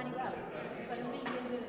Emmanuel, for me and Moses.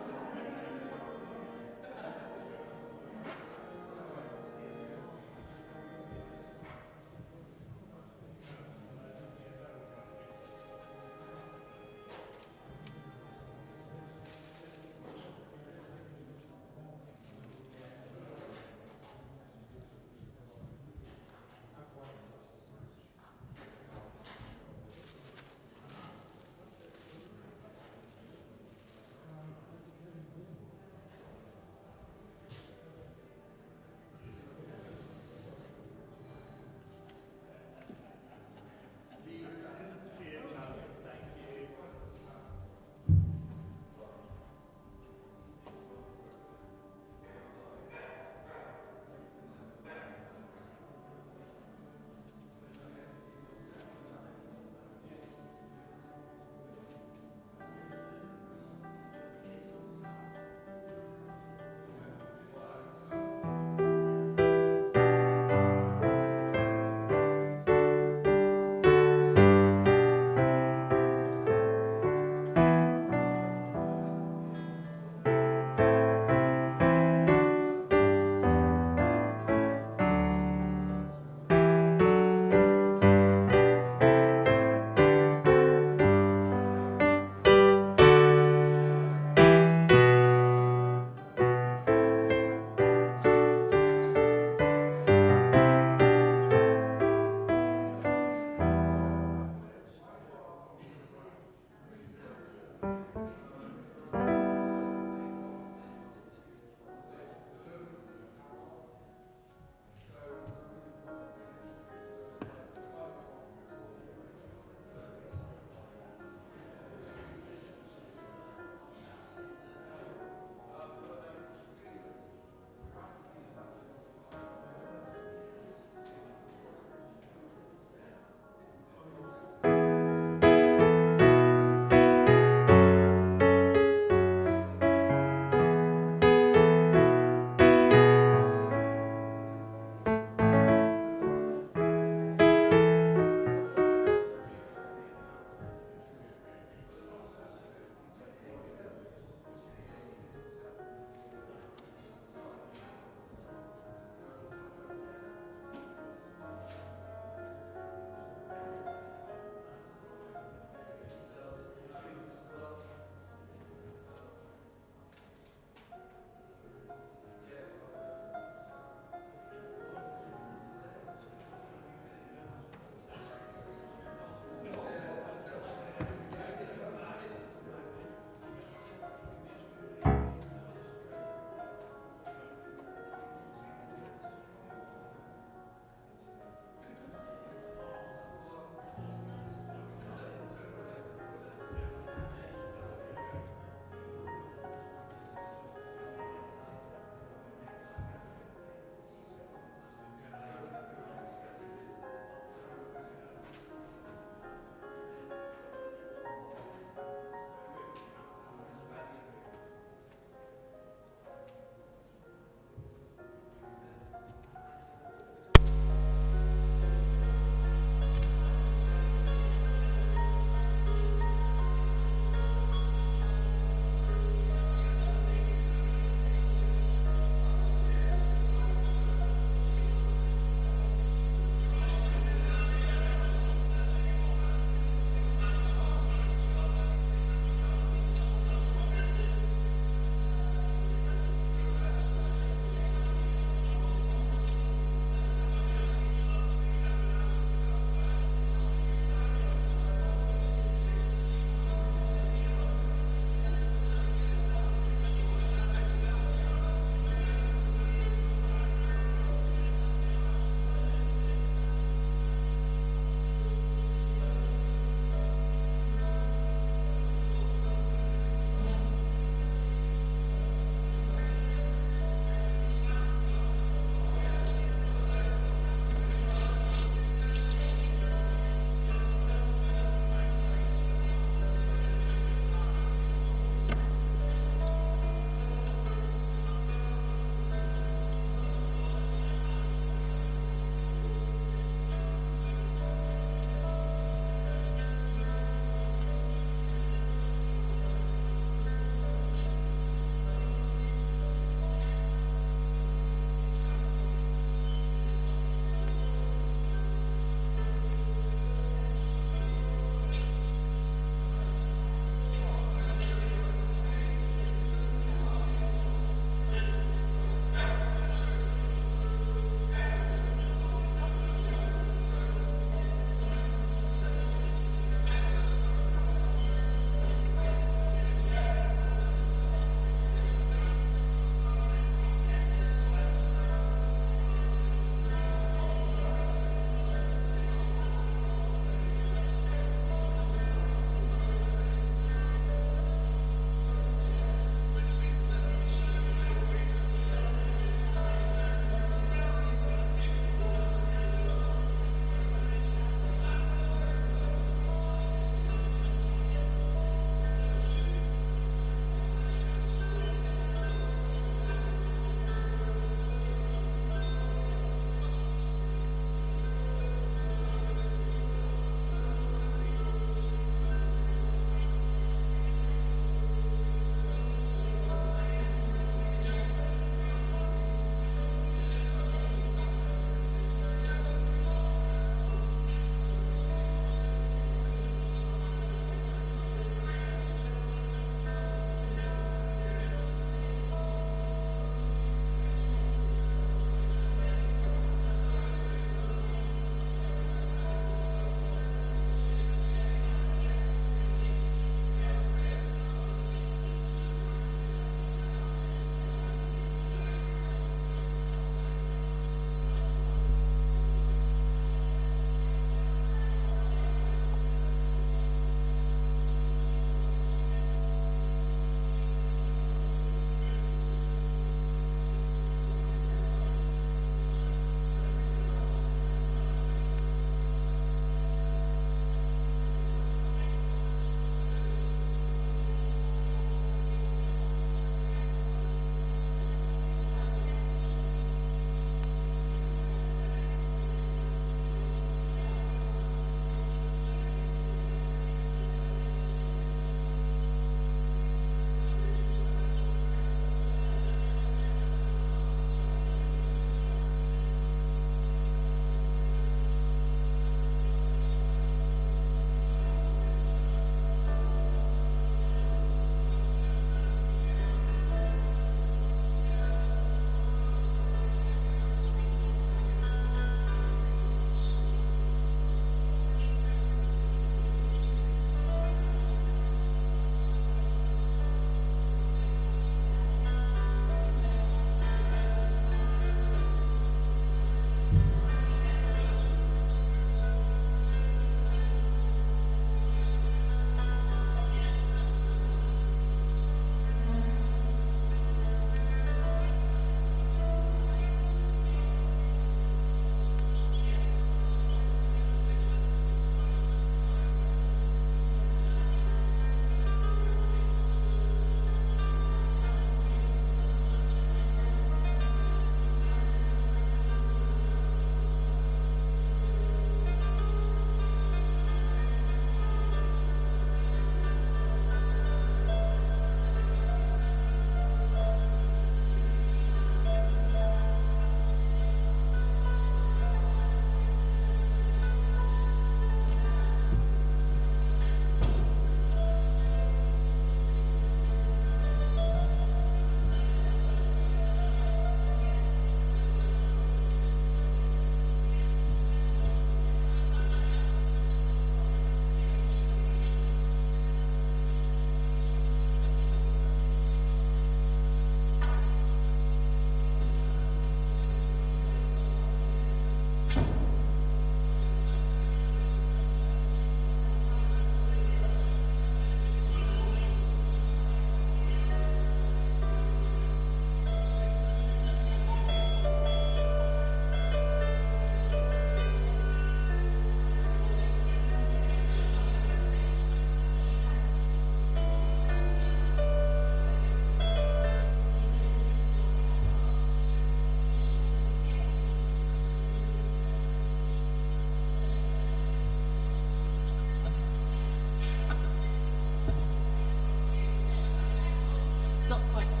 not quite time.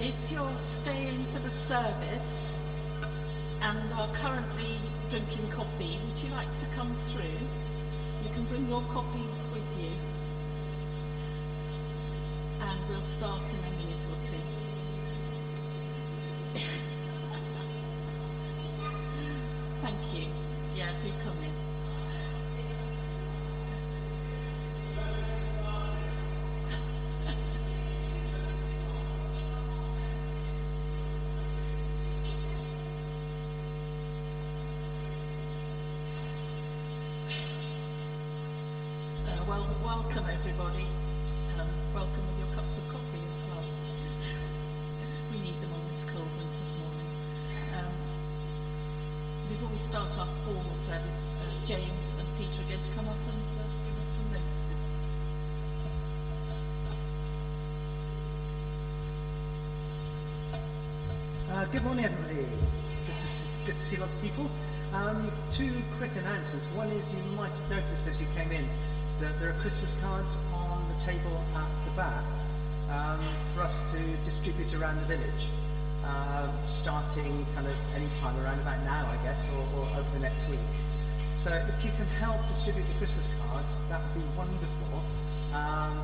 If you're staying for the service and are currently drinking coffee, would you like to come through? You can bring your coffees with you. And we'll start in a minute or two. Thank you. Yeah, do come in. Welcome everybody. Welcome with your cups of coffee as well. We need them on this cold winter's morning. Before we start our formal service, James and Peter are going to come up and give us some notices. Good morning everybody. Good to see lots of people. Two quick announcements. One is you might have noticed as you came in that there are Christmas cards on the table at the back for us to distribute around the village, starting kind of any time around about now, I guess, or over the next week. So if you can help distribute the Christmas cards, that would be wonderful,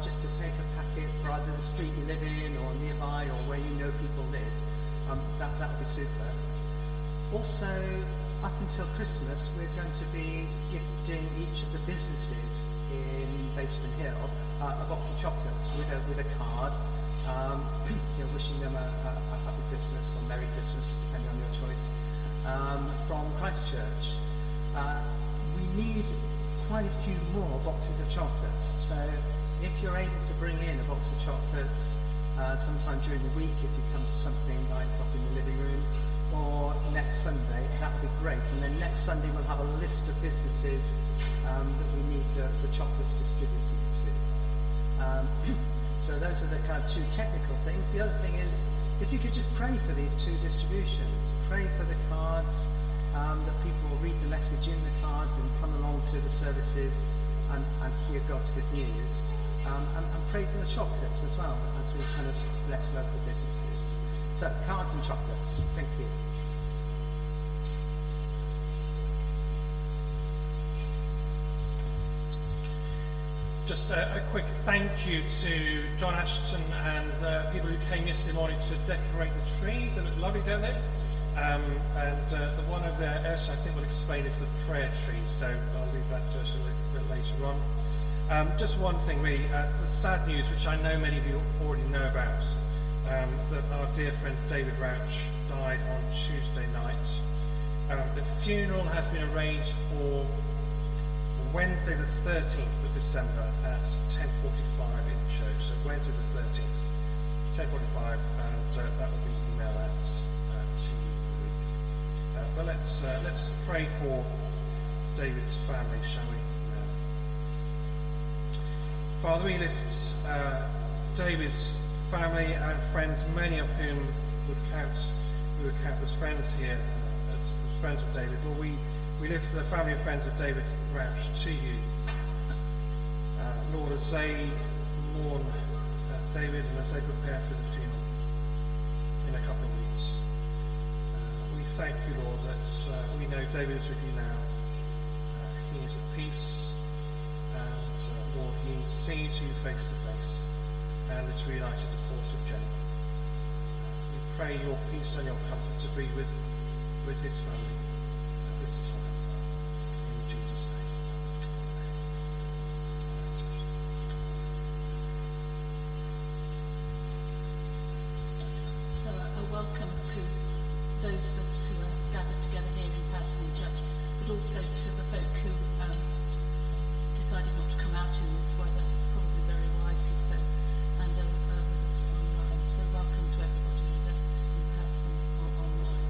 just to take a packet for either the street you live in or nearby or where you know people live. That would be super. Also, up until Christmas, we're going to be gifting each of the businesses in Basement Hill a box of chocolates with a card, you know, wishing them a happy Christmas or Merry Christmas, depending on your choice, from Christ Church. We need quite a few more boxes of chocolates, so if you're able to bring in a box of chocolates sometime during the week, if you come to something like up in the living room, or next Sunday, that would be great. And then next Sunday we'll have a list of businesses that we need the chocolates distributed to. So those those are the kind of two technical things. The other thing is, if you could just pray for these two distributions, pray for the cards, that people will read the message in the cards and come along to the services and hear God's good news, and pray for the chocolates as well, as we kind of bless local businesses. So, cards and chocolates. Thank you. Just a quick thank you to John Ashton and the people who came yesterday morning to decorate the trees. They look lovely, don't they? The one over there, Ashley, I think we'll explain, is the prayer tree, so I'll leave that to us a bit later on. Just one thing really, the sad news, which I know many of you already know about, that our dear friend David Rauch died on Tuesday night. The funeral has been arranged for Wednesday the 13th of December at 10:45 in the church. So Wednesday the 13th, 10:45, and that will be emailed out to you in the week. But let's pray for David's family, shall we? Father, we lift David's family and friends, many of whom would count as friends here, as friends of David. Lord, we lift the family and friends of David Rauch to you. Lord, as they mourn David and as they prepare for the funeral in a couple of weeks, we thank you, Lord, that we know David is with you now. He is at peace, and Lord, he sees you face to face and is reunited at the course of Jacob. We pray your peace and your comfort to be with his family at this time. Welcome to those of us who are gathered together here in person in church, but also to the folk who decided not to come out in this weather, probably very wisely so, and are with us online. So welcome to everybody either in person or online.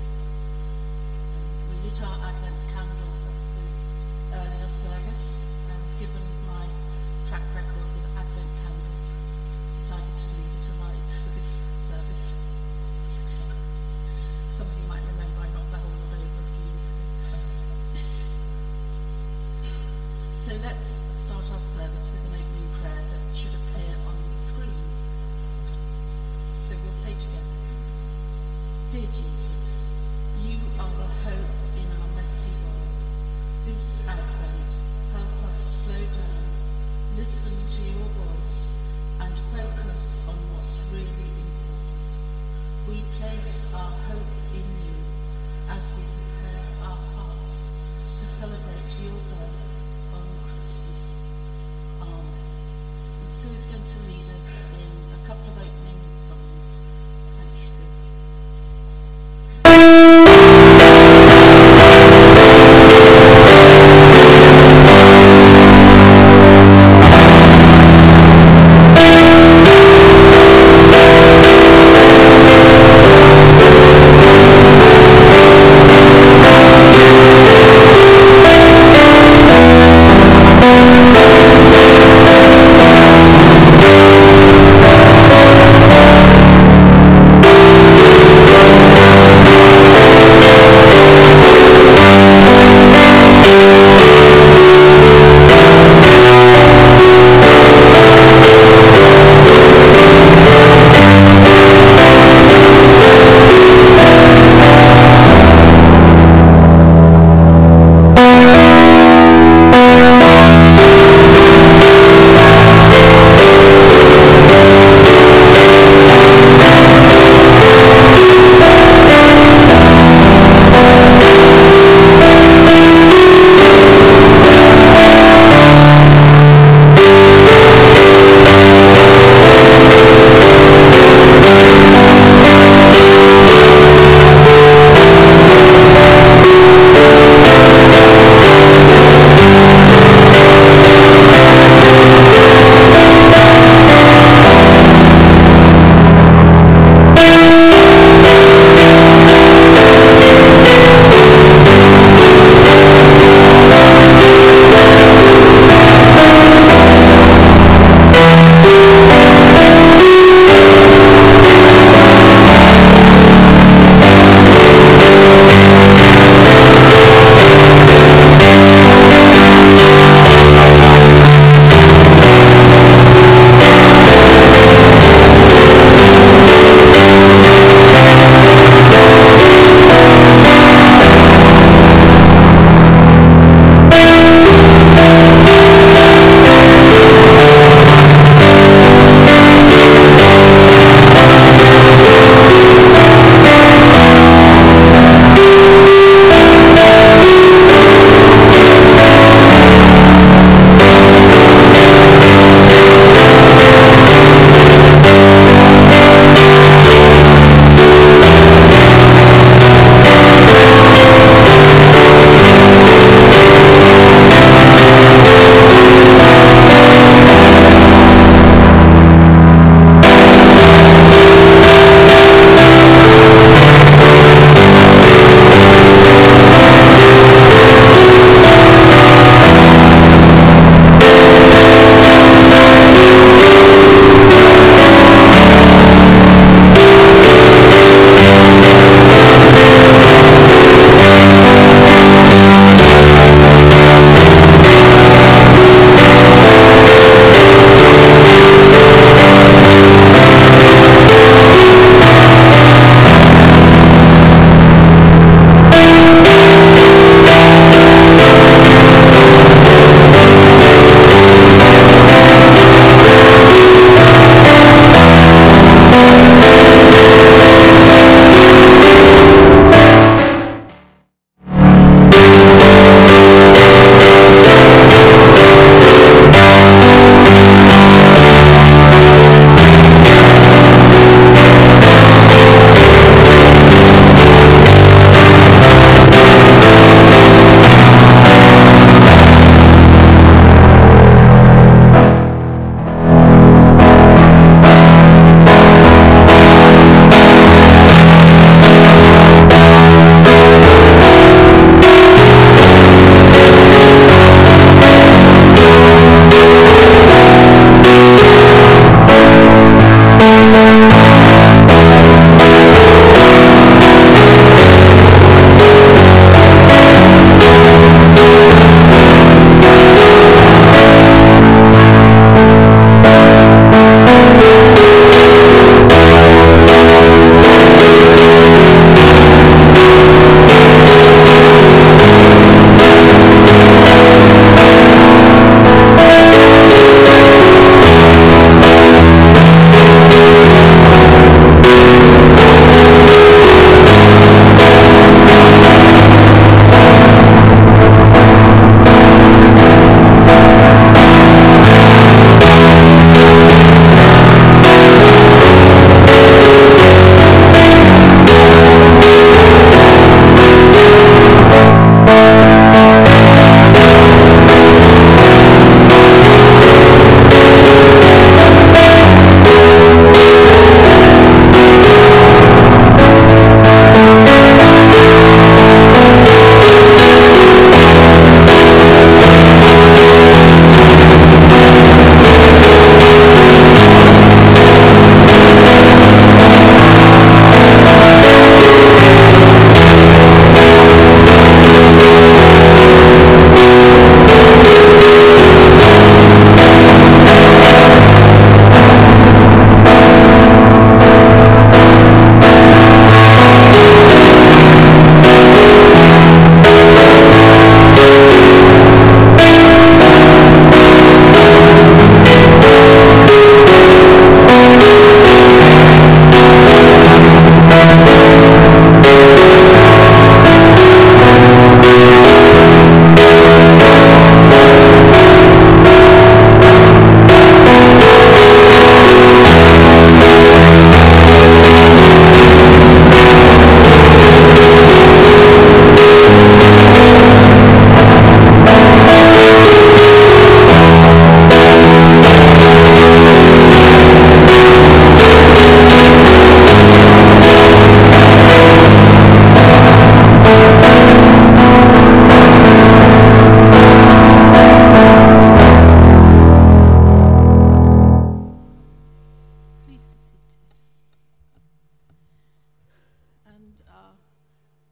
We lit our Advent candle at the earlier service, and given my track record with Advent candles, decided to leave it alight for this service. Somebody might remember I knocked the whole lot over a few years ago. So let's start our service with an opening prayer that should appear on the screen. So we'll say together, Dear Jesus, you are the hope in our messy world. This Advent, help us slow down, listen to your voice, and focus on what's really important. We place our hope in you as we prepare our hearts to celebrate your birth on Christmas. Amen. And Sue is going to lead us in a couple of opening songs. Thank you, Sue.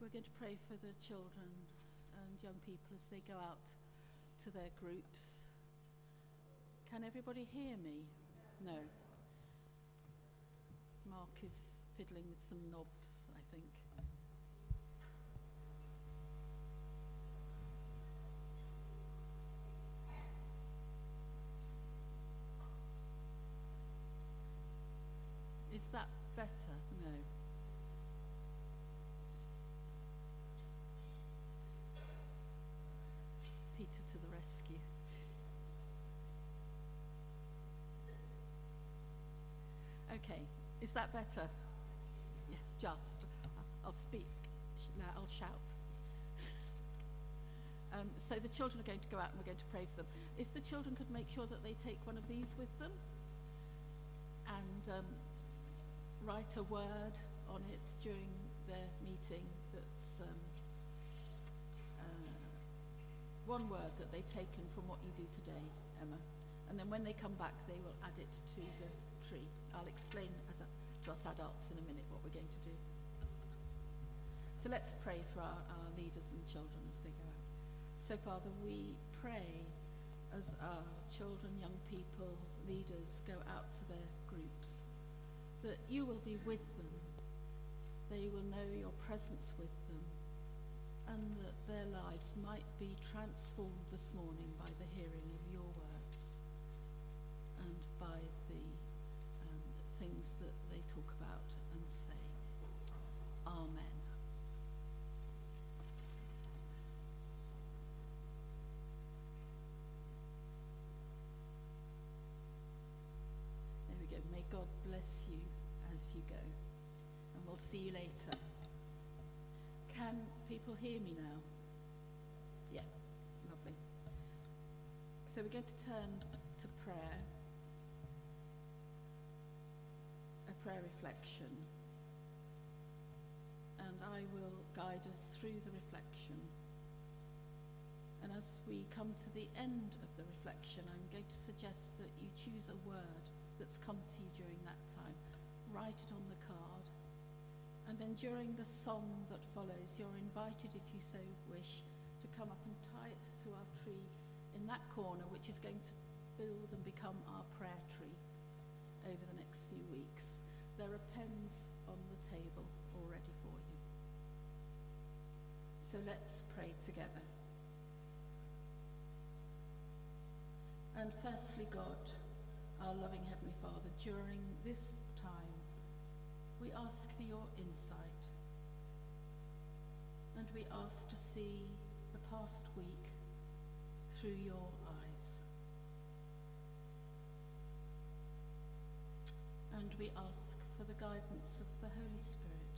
we're going to pray for the children and young people as they go out to their groups. Can everybody hear me? No. Mark is fiddling with some knobs, I think. Is that better? No. Peter to the rescue. Okay, is that better? Yeah, just. I'll speak, I'll shout. So the children are going to go out and we're going to pray for them. If the children could make sure that they take one of these with them and write a word on it during their meeting that's one word that they've taken from what you do today, Emma, and then when they come back they will add it to the tree. I'll explain to us adults in a minute what we're going to do. So let's pray for our leaders and children as they go out. So Father, we pray as our children, young people, leaders go out to their groups, that you will be with them, they will know your presence with them, and that their lives might be transformed this morning by the hearing of your words and by the things that they talk about and say. Amen. There we go. May God bless you as you go, and we'll see you later. Can people hear me now? Yeah, lovely. So we're going to turn to prayer, a prayer reflection. And I will guide us through the reflection. And as we come to the end of the reflection, I'm going to suggest that you choose a word that's come to you during that time. Write it on the card. And then during the song that follows, you're invited, if you so wish, to come up and tie it to our tree in that corner, which is going to build and become our prayer tree over the next few weeks. There are pens on the table already for you. So let's pray together. And firstly, God, our loving Heavenly Father, during this time, we ask for your insight, and we ask to see the past week through your eyes. And we ask for the guidance of the Holy Spirit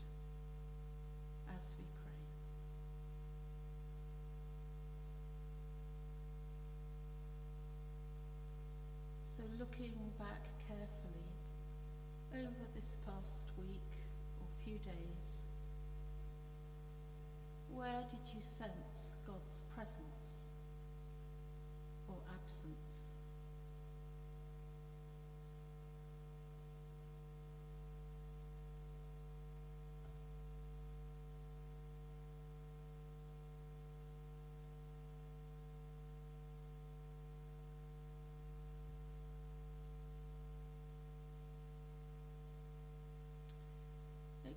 as we pray. So looking back carefully over this past week or few days, where did you sense God's presence or absence?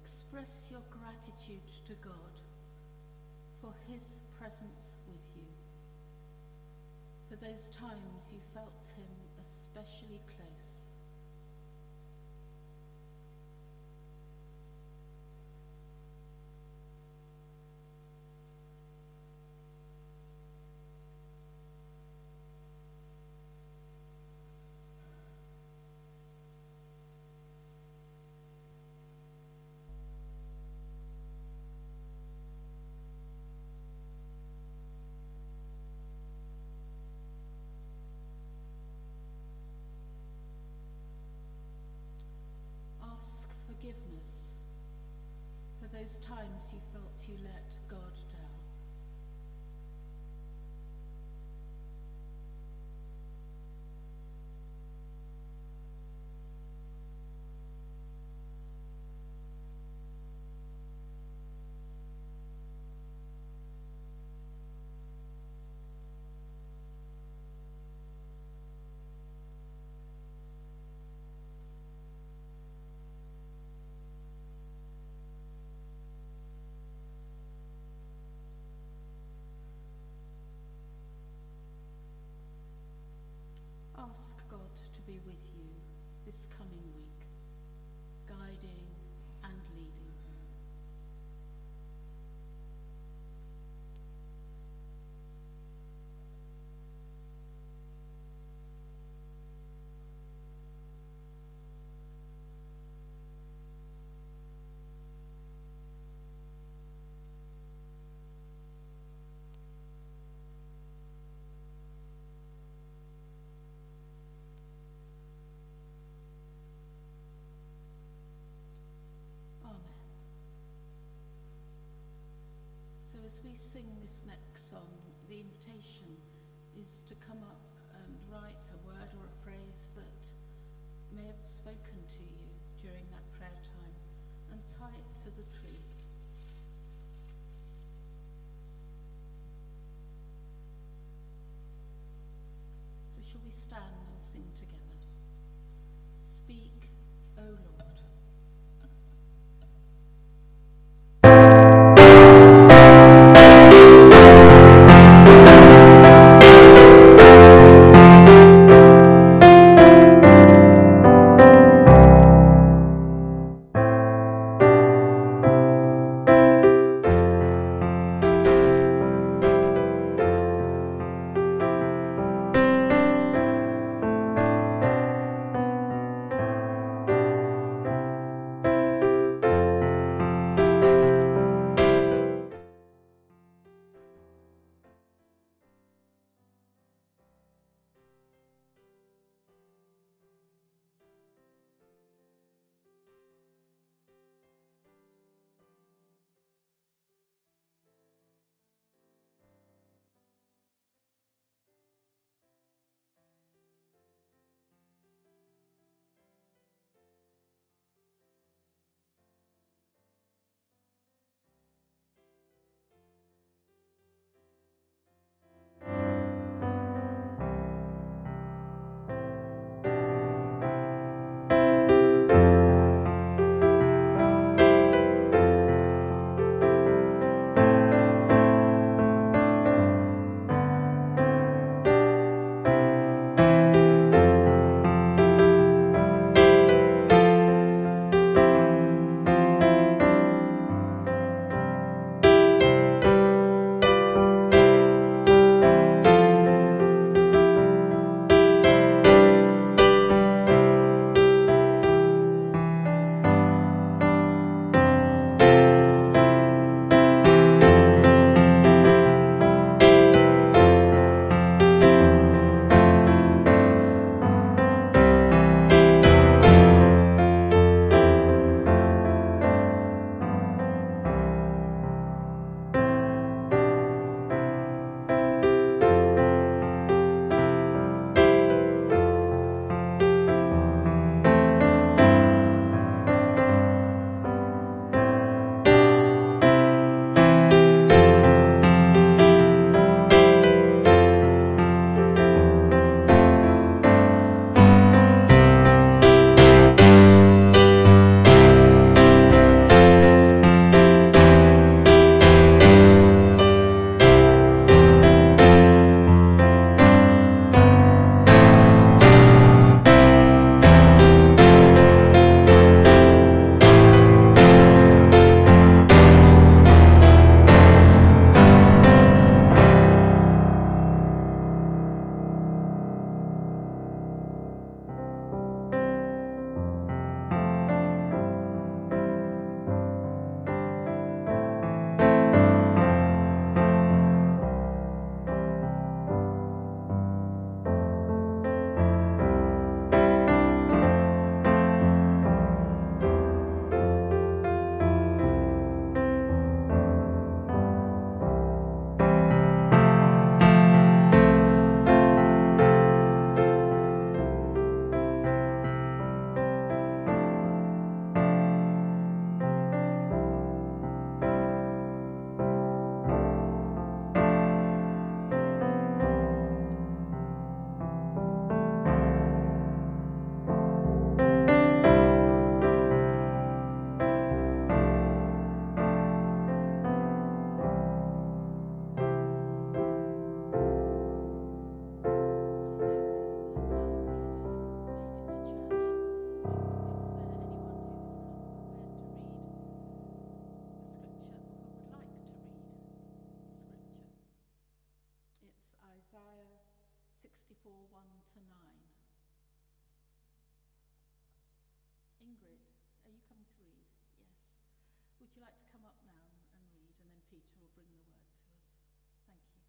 Express your gratitude to God for his presence with you, for those times you felt him especially close. Forgiveness for those times you felt you let God down. ask God to be with you this coming week, guiding and leading. So as we sing this next song, the invitation is to come up and write a word or a phrase that may have spoken to you during that prayer time and tie it to the tree. So shall we stand and sing together? Speak, O Lord. read? Yes. Would you like to come up now and read, and then Peter will bring the word to us? Thank you.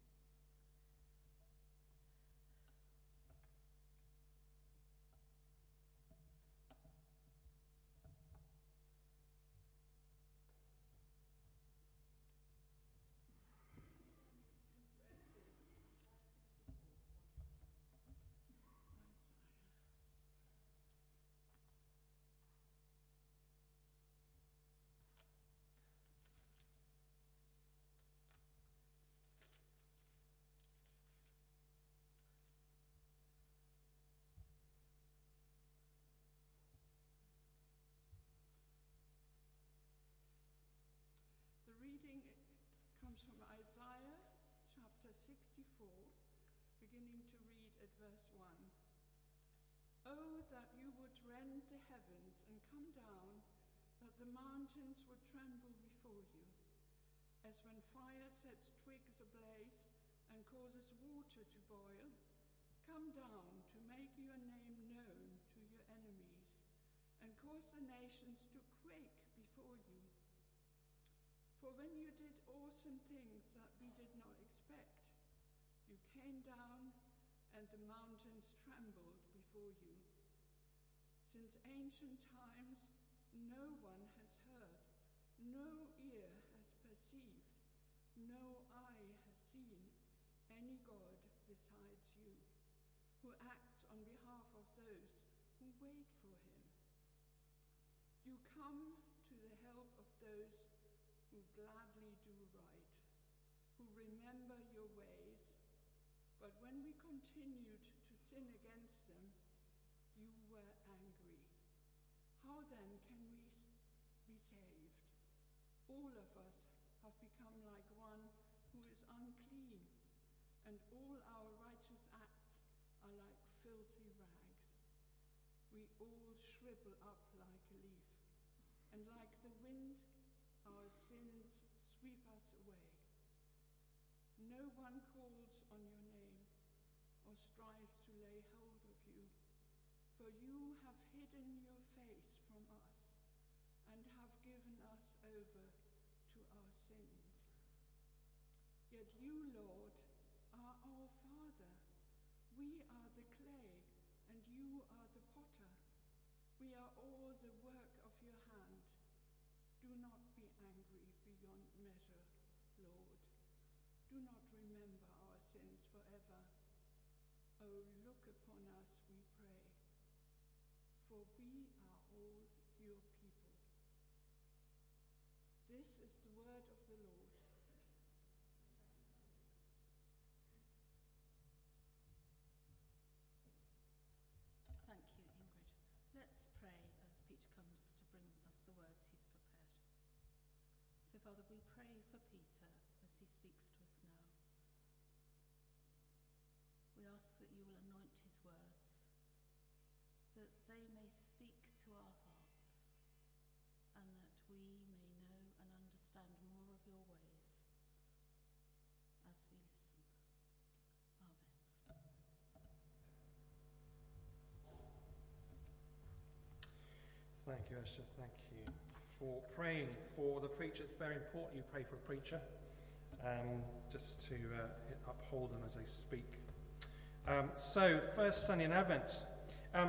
The reading comes from Isaiah chapter 64, beginning to read at verse 1. Oh, that you would rend the heavens and come down, that the mountains would tremble before you, as when fire sets twigs ablaze and causes water to boil. Come down to make your name known to your enemies, and cause the nations to quake before you. For when you did awesome things that we did not expect, you came down and the mountains trembled before you. Since ancient times, no one has heard, no ear has perceived, no eye has seen any God besides you, who acts on behalf of those who wait for him. You come to the help of those who gladly do right, who remember your ways. But when we continued to sin against them, you were angry. How then can we be saved? All of us have become like one who is unclean, and all our righteous acts are like filthy rags. We all shrivel up like a leaf, and like the wind, our sins sweep us away. No one calls on your name or strives to lay hold of you, for you have hidden your face from us and have given us over to our sins. Yet you, Lord, are our Father. We are the clay and you are the potter. We are all the work of your hand. Do not be angry beyond measure, Lord. Do not remember our sins forever. Oh, look upon us, we pray, for we are all your people. This is the word of the Lord. Thank you, Ingrid. Let's pray as Peter comes to bring us the words he's prepared. So, Father, we pray for Peter as he speaks to us now. We ask that you will anoint his words, that they may speak to our hearts, and that we may know and understand more of your ways as we listen. Amen. Thank you, Esther. Thank you for praying for the preacher. It's very important you pray for a preacher, just to uphold them as they speak. So, first Sunday in Advent.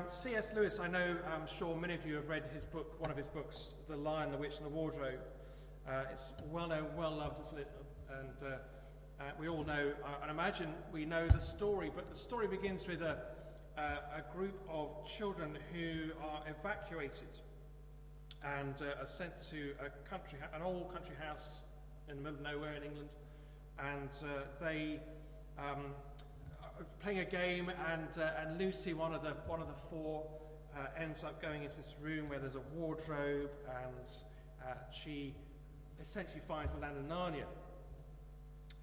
C.S. Lewis, I know, I'm sure many of you have read his book, one of his books, The Lion, the Witch and the Wardrobe. It's well known, well loved, isn't it? And we all know, and imagine we know the story, but the story begins with a group of children who are evacuated and are sent to an old country house in the middle of nowhere in England, and they are playing a game, and Lucy, one of the four, ends up going into this room where there's a wardrobe, and she essentially finds the land of Narnia.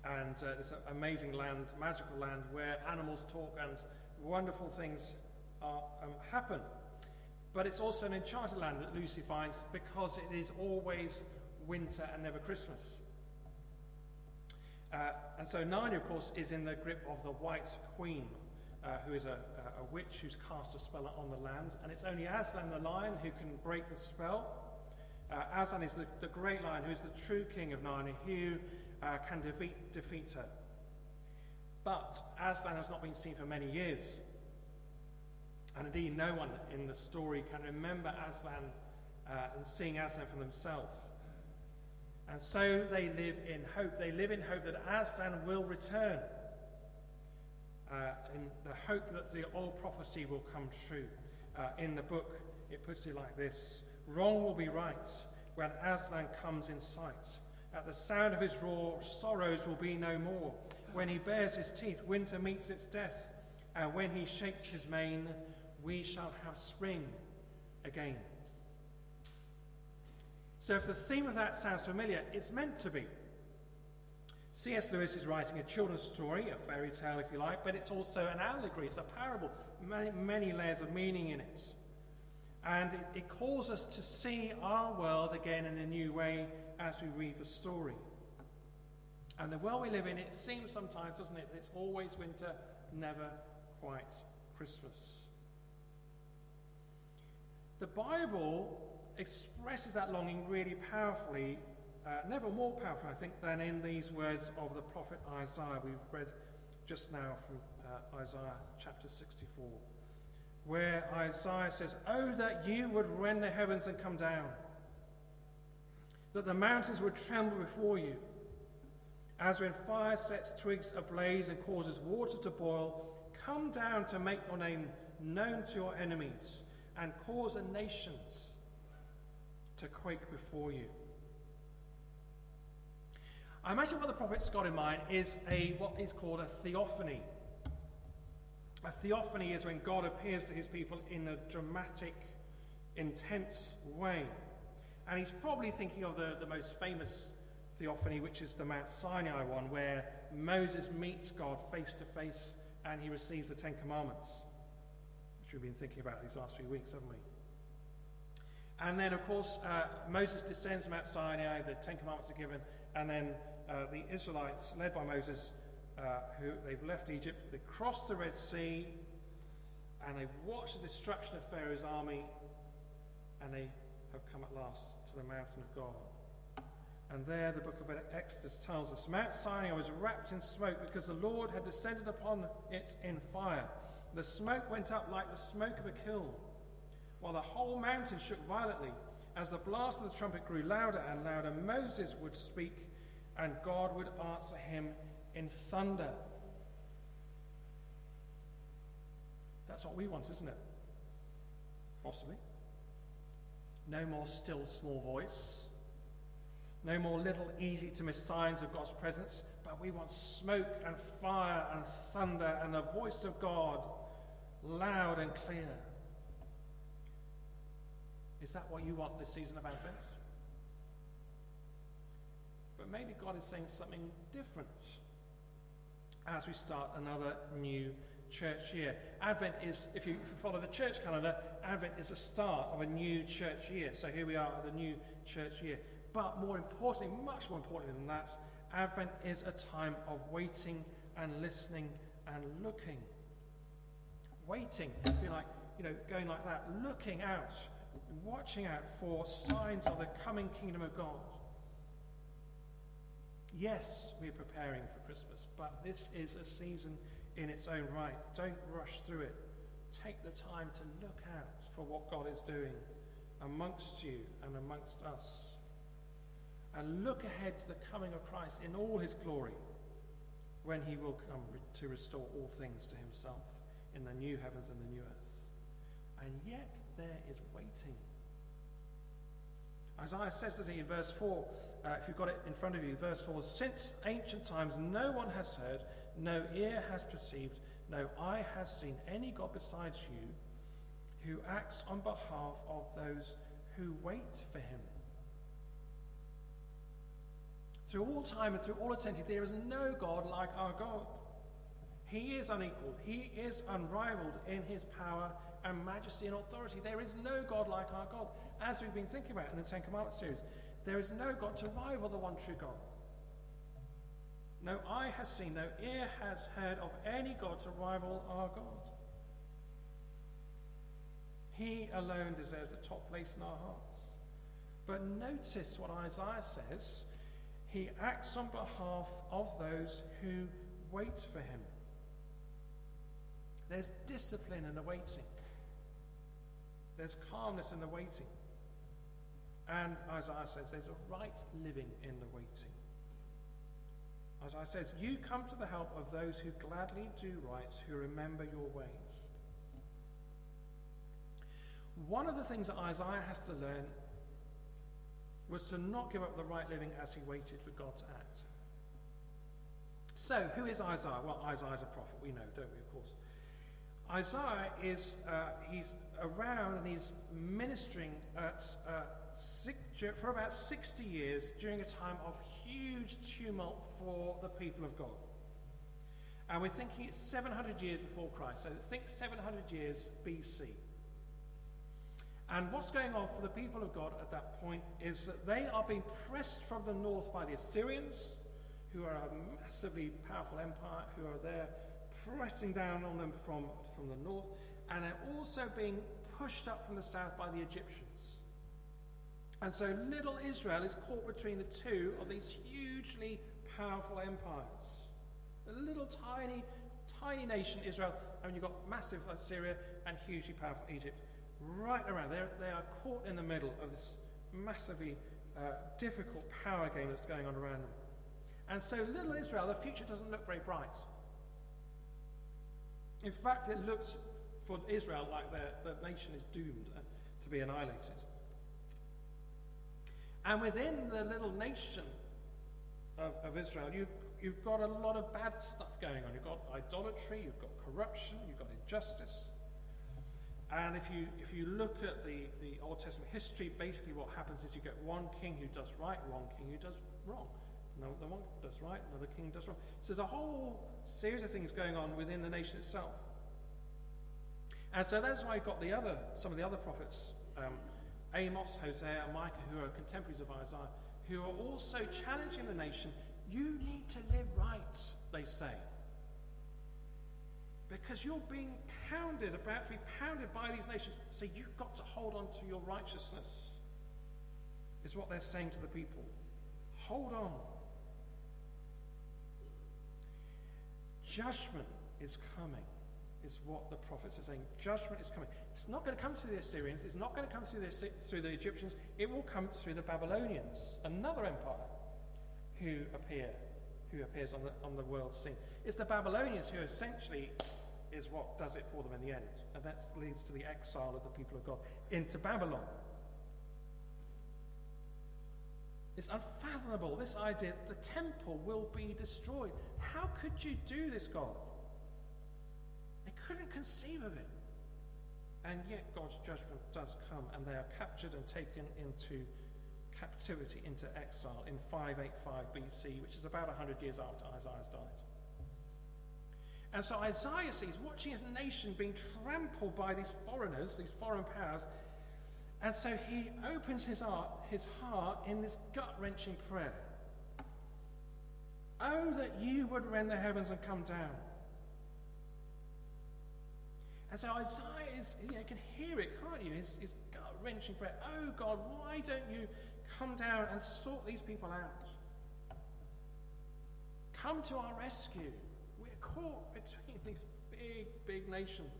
And it's an amazing land, magical land, where animals talk and wonderful things happen. But it's also an enchanted land that Lucy finds, because it is always winter and never Christmas. And so Narnia, of course, is in the grip of the White Queen, who is a witch who's cast a spell on the land. And it's only Aslan the lion who can break the spell. Aslan is the great lion who is the true king of Narnia, who can defeat her. But Aslan has not been seen for many years. And indeed, no one in the story can remember Aslan and seeing Aslan for themselves. And so they live in hope. They live in hope that Aslan will return, in the hope that the old prophecy will come true. In the book, it puts it like this: wrong will be right when Aslan comes in sight. At the sound of his roar, sorrows will be no more. When he bares his teeth, winter meets its death. And when he shakes his mane, we shall have spring again. So if the theme of that sounds familiar, it's meant to be. C.S. Lewis is writing a children's story, a fairy tale if you like, but it's also an allegory, it's a parable, many, many layers of meaning in it. And it calls us to see our world again in a new way as we read the story. And the world we live in, it seems sometimes, doesn't it, that it's always winter, never quite Christmas. The Bible expresses that longing really powerfully, never more powerfully, I think, than in these words of the prophet Isaiah. We've read just now from Isaiah chapter 64, where Isaiah says, "Oh, that you would rend the heavens and come down, that the mountains would tremble before you, as when fire sets twigs ablaze and causes water to boil. Come down to make your name known to your enemies and cause the nations to quake before you." I imagine what the prophet's got in mind is what is called a theophany. A theophany is when God appears to his people in a dramatic, intense way. And he's probably thinking of the most famous theophany, which is the Mount Sinai one, where Moses meets God face to face and he receives the Ten Commandments, which we've been thinking about these last few weeks, haven't we? And then, of course, Moses descends Mount Sinai, the Ten Commandments are given, and then the Israelites, led by Moses, who they've left Egypt, they cross the Red Sea and they watch the destruction of Pharaoh's army, and they have come at last to the mountain of God. And there the book of Exodus tells us, "Mount Sinai was wrapped in smoke because the Lord had descended upon it in fire. The smoke went up like the smoke of a kiln, while the whole mountain shook violently. As the blast of the trumpet grew louder and louder, Moses would speak, and God would answer him in thunder." That's what we want, isn't it? Possibly. No more still small voice. No more little easy-to-miss signs of God's presence, but we want smoke and fire and thunder and the voice of God loud and clear. Is that what you want this season of Advent? But maybe God is saying something different as we start another new church year. Advent is, if you follow the church calendar, Advent is the start of a new church year. So here we are at the new church year. But more importantly, much more importantly than that, Advent is a time of waiting and listening and looking. Waiting, going like that, looking out, watching out for signs of the coming kingdom of God. Yes, we're preparing for Christmas, but this is a season in its own right. Don't rush through it. Take the time to look out for what God is doing amongst you and amongst us. And look ahead to the coming of Christ in all his glory, when he will come to restore all things to himself in the new heavens and the new earth. And yet there is waiting. Isaiah says that in verse 4, if you've got it in front of you, verse 4, "Since ancient times no one has heard, no ear has perceived, no eye has seen any God besides you, who acts on behalf of those who wait for him." Through all time and through all eternity, there is no God like our God. He is unequaled. He is unrivaled in his power and majesty and authority. There is no God like our God. As we've been thinking about in the Ten Commandments series, there is no God to rival the one true God. No eye has seen, no ear has heard of any God to rival our God. He alone deserves the top place in our hearts. But notice what Isaiah says. He acts on behalf of those who wait for him. There's discipline in the waiting. There's calmness in the waiting. And Isaiah says there's a right living in the waiting. Isaiah says, you come to the help of those who gladly do right, who remember your ways. One of the things that Isaiah has to learn was to not give up the right living as he waited for God to act. So, who is Isaiah? Well, Isaiah's a prophet, we know, don't we, of course. Isaiah is, he's around and he's ministering at, for about 60 years during a time of huge tumult for the people of God. And we're thinking it's 700 years before Christ, so think 700 years BC. And what's going on for the people of God at that point is that they are being pressed from the north by the Assyrians, who are a massively powerful empire, who are there pressing down on them from the north, and they're also being pushed up from the south by the Egyptians. And so little Israel is caught between the two of these hugely powerful empires. A little tiny nation, Israel, and you've got massive Assyria and hugely powerful Egypt. Right around, they are caught in the middle of this massively difficult power game that's going on around them. And so little Israel, the future doesn't look very bright. In fact, it looks for Israel like the nation is doomed to be annihilated. And within the little nation of Israel, you've got a lot of bad stuff going on. You've got idolatry, you've got corruption, you've got injustice. And if you look at the Old Testament history, basically what happens is you get one king who does right, one king who does wrong. No, the one does right, another king does wrong. So there's a whole series of things going on within the nation itself. And so that's why you've got some of the other prophets, Amos, Hosea, and Micah, who are contemporaries of Isaiah, who are also challenging the nation. You need to live right, they say. Because you're being pounded, about to be pounded by these nations. So you've got to hold on to your righteousness, is what they're saying to the people. Hold on. Judgment is coming, is what the prophets are saying. Judgment is coming. It's not going to come through the Assyrians. It's not going to come through the Egyptians. It will come through the Babylonians, another empire who appears on the world scene. It's the Babylonians who essentially is what does it for them in the end. And that leads to the exile of the people of God into Babylon. It's unfathomable, this idea that the temple will be destroyed. How could you do this, God? They couldn't conceive of it. And yet God's judgment does come, and they are captured and taken into captivity, into exile in 585 BC, which is about 100 years after Isaiah's died. And so Isaiah sees, watching his nation being trampled by these foreigners, these foreign powers, and so he opens his heart in this gut-wrenching prayer. Oh, that you would rend the heavens and come down. And so Isaiah is, you can hear it, can't you? His gut-wrenching prayer. Oh God, why don't you come down and sort these people out? Come to our rescue. We're caught between these big nations.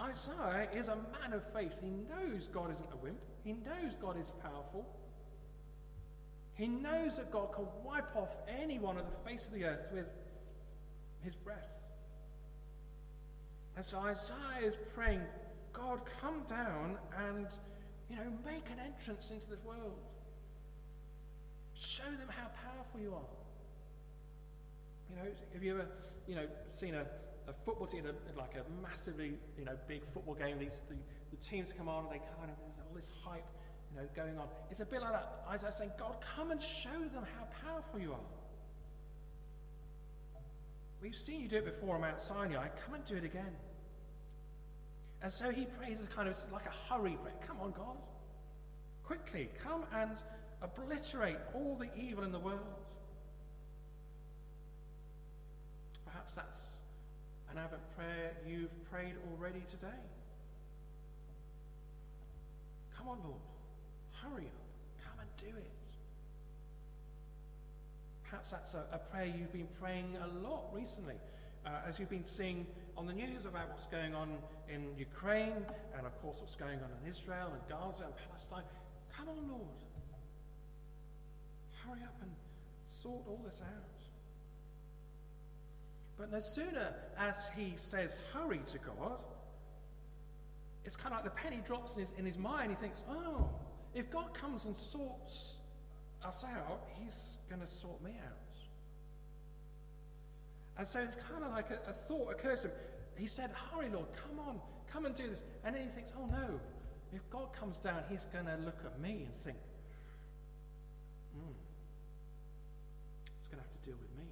Isaiah is a man of faith. He knows God isn't a wimp. He knows God is powerful. He knows that God can wipe off anyone on the face of the earth with his breath. And so Isaiah is praying, God, come down and, make an entrance into this world. Show them how powerful you are. Have you ever, seen a football team, like a massively, big football game, the teams come on and they kind of, there's all this hype, going on. It's a bit like that. Isaiah's saying, God, come and show them how powerful you are. We've seen you do it before on Mount Sinai. Come and do it again. And so he prays as kind of like a hurry prayer. Come on, God. Quickly, come and obliterate all the evil in the world. Perhaps that's an avid prayer you've prayed already today. Come on, Lord, hurry up, come and do it. Perhaps that's a prayer you've been praying a lot recently, as you've been seeing on the news about what's going on in Ukraine, and of course what's going on in Israel and Gaza and Palestine. Come on, Lord. Hurry up and sort all this out. But no sooner as he says hurry to God, it's kind of like the penny drops in his mind. He thinks, oh, if God comes and sorts us out, he's going to sort me out. And so it's kind of like a thought occurs to him. He said, hurry, Lord, come on, come and do this. And then he thinks, oh no, if God comes down, he's going to look at me and think, he's going to have to deal with me.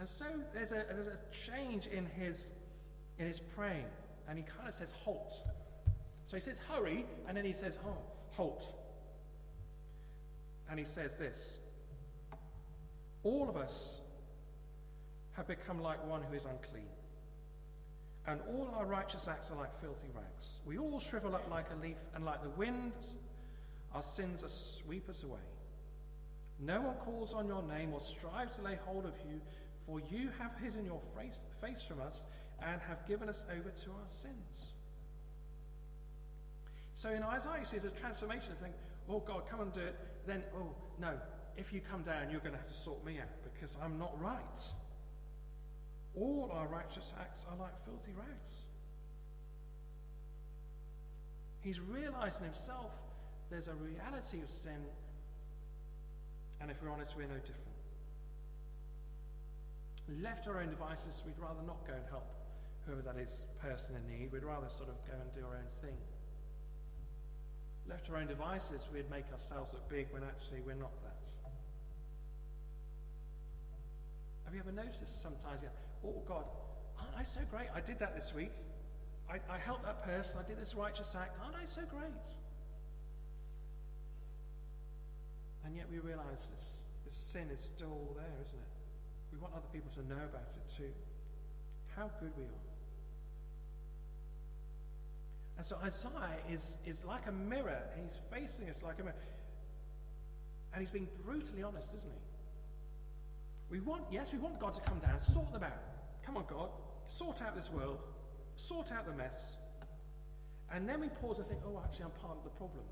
And so there's a change in his praying, and he kind of says halt. So he says hurry, and then he says halt. And he says this: all of us have become like one who is unclean, and all our righteous acts are like filthy rags. We all shrivel up like a leaf, and like the wind, our sins sweep us away. No one calls on your name or strives to lay hold of you, for you have hidden your face from us and have given us over to our sins. So in Isaiah, you see there's a transformation of thinking, oh God, come and do it. Then, oh no, if you come down, you're going to have to sort me out because I'm not right. All our righteous acts are like filthy rags. He's realizing himself there's a reality of sin, and if we're honest, we're no different. Left our own devices, we'd rather not go and help whoever that is, person in need. We'd rather sort of go and do our own thing. Left our own devices, we'd make ourselves look big when actually we're not that. Have you ever noticed sometimes, oh God, aren't I so great? I did that this week. I helped that person. I did this righteous act. Aren't I so great? And yet we realize this sin is still there, isn't it? We want other people to know about it too. How good we are. And so Isaiah is like a mirror, and he's facing us like a mirror. And he's being brutally honest, isn't he? We want God to come down, sort them out. Come on, God, sort out this world, sort out the mess. And then we pause and think, oh, actually, I'm part of the problem.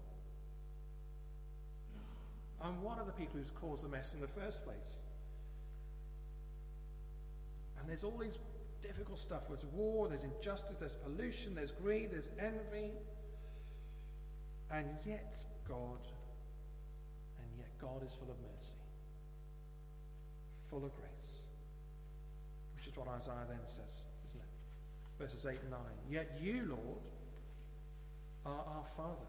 I'm one of the people who's caused the mess in the first place. And there's all these difficult stuff. There's war, there's injustice, there's pollution, there's greed, there's envy. And yet God is full of mercy, full of grace. Which is what Isaiah then says, isn't it? Verses 8 and 9. Yet you, Lord, are our Father.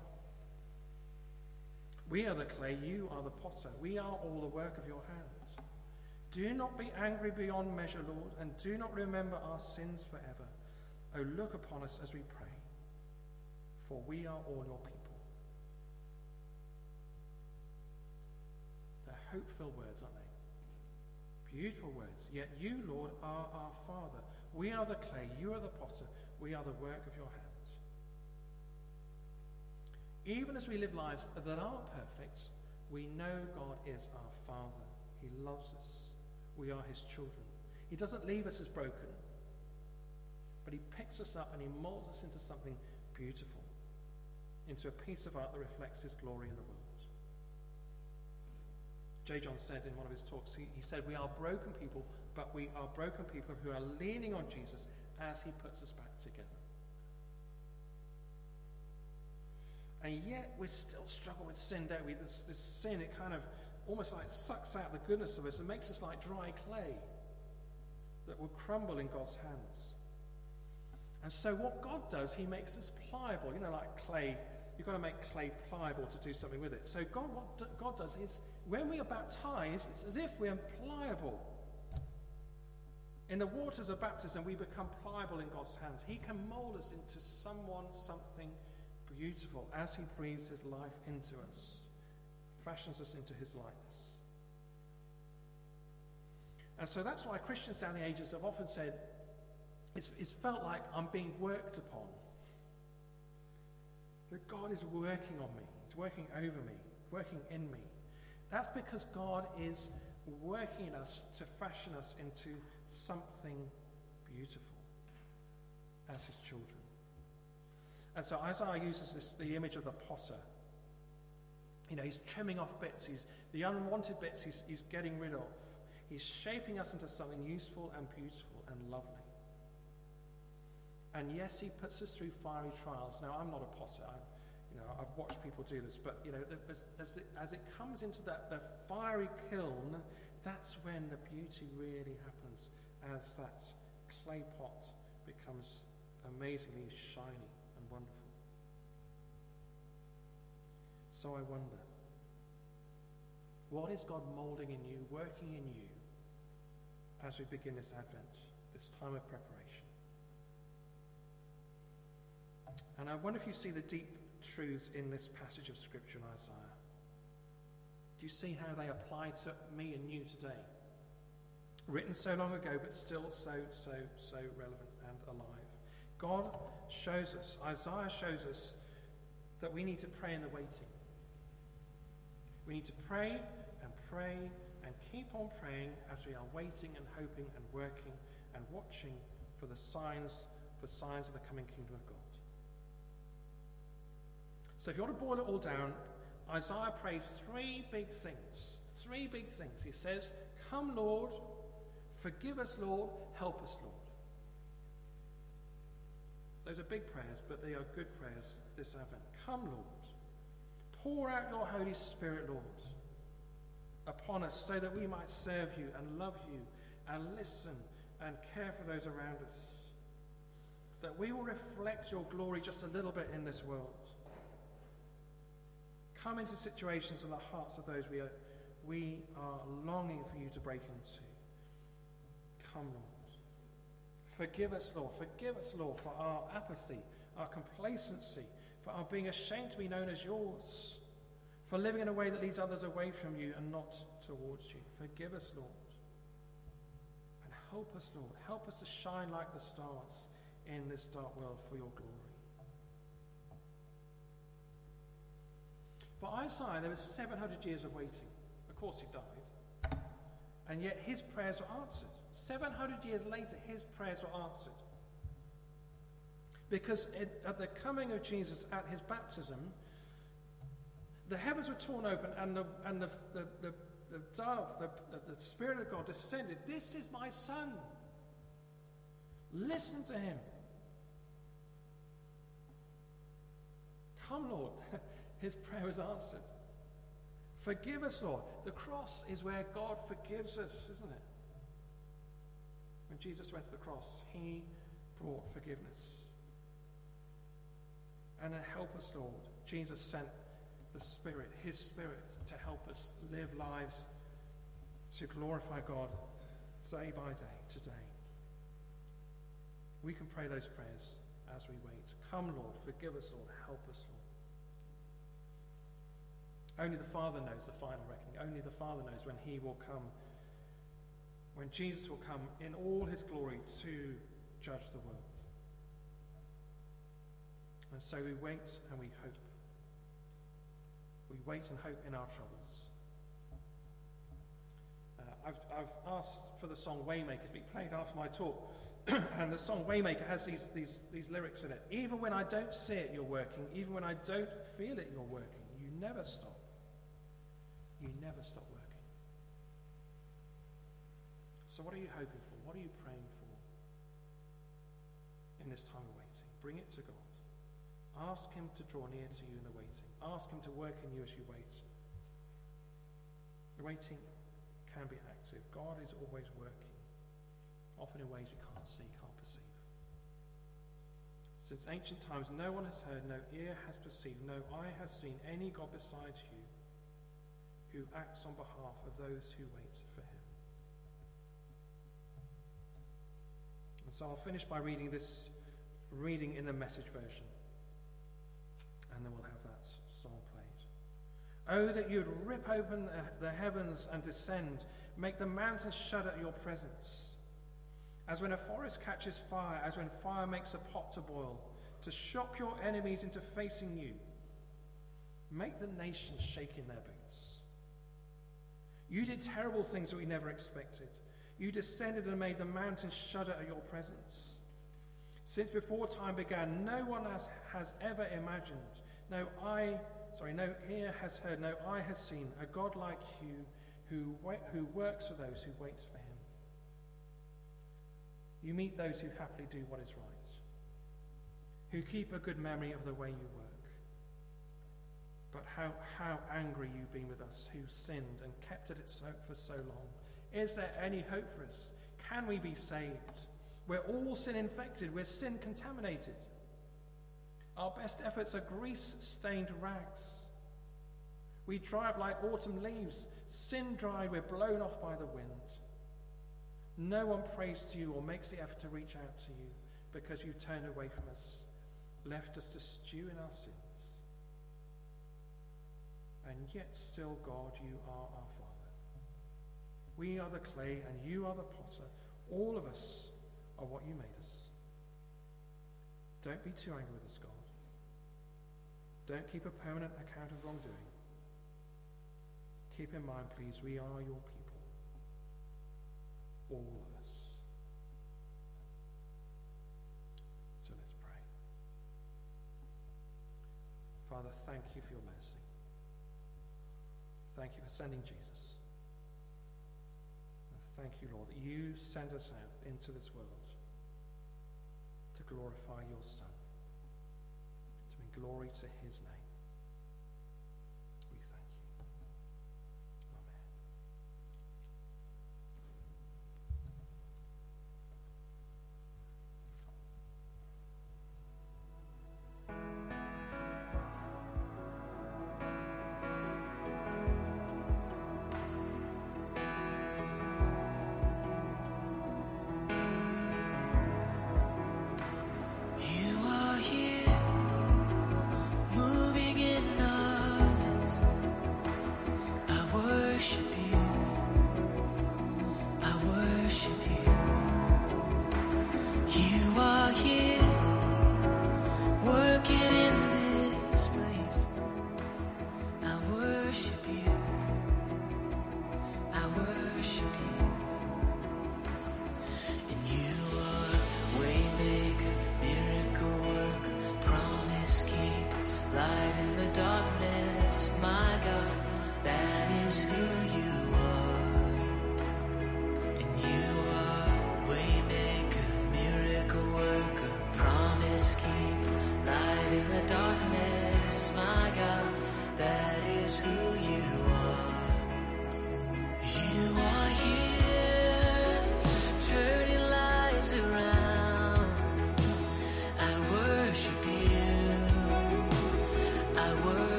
We are the clay, you are the potter. We are all the work of your hands. Do not be angry beyond measure, Lord, and do not remember our sins forever. Oh, look upon us as we pray, for we are all your people. They're hope-filled words, aren't they? Beautiful words. Yet you, Lord, are our Father. We are the clay, you are the potter. We are the work of your hands. Even as we live lives that aren't perfect, we know God is our Father. He loves us. We are his children. He doesn't leave us as broken, but he picks us up and he molds us into something beautiful, into a piece of art that reflects his glory in the world. J. John said in one of his talks, he said, we are broken people, but we are broken people who are leaning on Jesus as he puts us back together. And yet we still struggle with sin, don't we? This sin, it kind of almost like sucks out the goodness of us and makes us like dry clay that will crumble in God's hands. And so what God does, he makes us pliable. Like clay, you've got to make clay pliable to do something with it. So what God does is, when we are baptized, it's as if we're pliable. In the waters of baptism, we become pliable in God's hands. He can mold us into someone, something beautiful as he breathes his life into us. Fashions us into his likeness. And so that's why Christians down the ages have often said, it's felt like I'm being worked upon. that God is working on me. He's working over me, working in me. That's because God is working in us to fashion us into something beautiful as his children. And so Isaiah uses this, the image of the potter. You know, he's trimming off bits, the unwanted bits he's getting rid of. He's shaping us into something useful and beautiful and lovely. And yes, he puts us through fiery trials. Now, I'm not a potter. I've watched people do this, but, as it comes into the fiery kiln, that's when the beauty really happens, as that clay pot becomes amazingly shiny and wonderful. So I wonder, what is God moulding in you, working in you, as we begin this Advent, this time of preparation? And I wonder if you see the deep truths in this passage of Scripture in Isaiah. Do you see how they apply to me and you today? Written so long ago, but still so relevant and alive. God shows us, Isaiah shows us, that we need to pray in the waiting. We need to pray and keep on praying as we are waiting and hoping and working and watching for the signs of the coming kingdom of God. So if you want to boil it all down, Isaiah prays three big things. He says, come, Lord, forgive us, Lord, help us, Lord. Those are big prayers, but they are good prayers this Advent. Come, Lord, pour out your Holy Spirit, Lord, upon us so that we might serve you and love you and listen and care for those around us. That we will reflect your glory just a little bit in this world. Come into situations in the hearts of those we are longing for you to break into. Come, Lord. Forgive us, Lord. Forgive us, Lord, for our apathy, our complacency, for our being ashamed to be known as yours, for living in a way that leads others away from you and not towards you. Forgive us, Lord. And help us, Lord. Help us to shine like the stars in this dark world for your glory. For Isaiah, there was 700 years of waiting. Of course, he died. And yet his prayers were answered. 700 years later, his prayers were answered. Because at the coming of Jesus, at his baptism, the heavens were torn open and the dove, the Spirit of God descended. This is my Son. Listen to him. Come, Lord. His prayer is answered. Forgive us, Lord. The cross is where God forgives us, isn't it? When Jesus went to the cross, he brought forgiveness. And then help us, Lord. Jesus sent the Spirit, his Spirit, to help us live lives to glorify God day by day, today. We can pray those prayers as we wait. Come, Lord. Forgive us, Lord. Help us, Lord. Only the Father knows the final reckoning. Only the Father knows when he will come, when Jesus will come in all his glory to judge the world. And so we wait and we hope. We wait and hope in our troubles. I've asked for the song Waymaker to be played after my talk. And the song Waymaker has these lyrics in it. Even when I don't see it, you're working. Even when I don't feel it, you're working. You never stop. You never stop working. So what are you hoping for? What are you praying for in this time of waiting? Bring it to God. Ask him to draw near to you in the waiting. Ask him to work in you as you wait. The waiting can be active. God is always working, often in ways we can't see, can't perceive. Since ancient times, no one has heard, no ear has perceived, no eye has seen any God besides you who acts on behalf of those who wait for him. And so I'll finish by reading this reading in the Message version, and then we'll have that song played. Oh, that you'd rip open the heavens and descend, make the mountains shudder at your presence. As when a forest catches fire, as when fire makes a pot to boil, to shock your enemies into facing you. Make the nations shake in their boots. You did terrible things that we never expected. You descended and made the mountains shudder at your presence. Since before time began, no one has ever imagined, no ear has heard, no eye has seen, a God like you who works for those who waits for him. You meet those who happily do what is right, who keep a good memory of the way you work. But how angry you've been with us who sinned and kept at it for so long. Is there any hope for us? Can we be saved? We're all sin infected. We're sin contaminated. Our best efforts are grease-stained rags. We dry up like autumn leaves. Sin dried, we're blown off by the wind. No one prays to you or makes the effort to reach out to you because you've turned away from us, left us to stew in our sins. And yet still, God, you are our Father. We are the clay and you are the potter. All of us are what you made us. Don't be too angry with us, God. Don't keep a permanent account of wrongdoing. Keep in mind, please, we are your people. All of us. So let's pray. Father, thank you for your mercy. Thank you for sending Jesus. And thank you, Lord, that you send us out into this world to glorify your Son, to bring glory to his name. We thank you. Amen.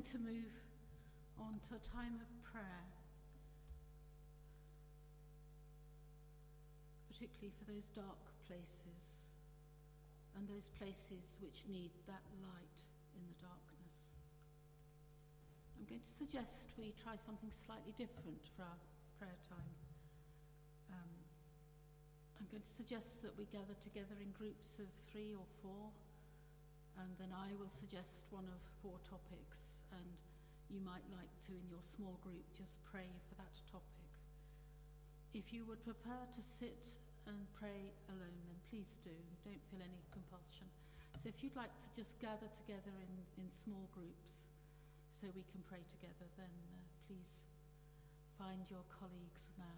going to move on to a time of prayer, particularly for those dark places and those places which need that light in the darkness. I'm going to suggest we try something slightly different for our prayer time. I'm going to suggest that we gather together in groups of 3 or 4, and then I will suggest one of 4 topics, and you might like to, in your small group, just pray for that topic. If you would prepare to sit and pray alone, then please do. Don't feel any compulsion. So if you'd like to just gather together in small groups so we can pray together, then please find your colleagues now.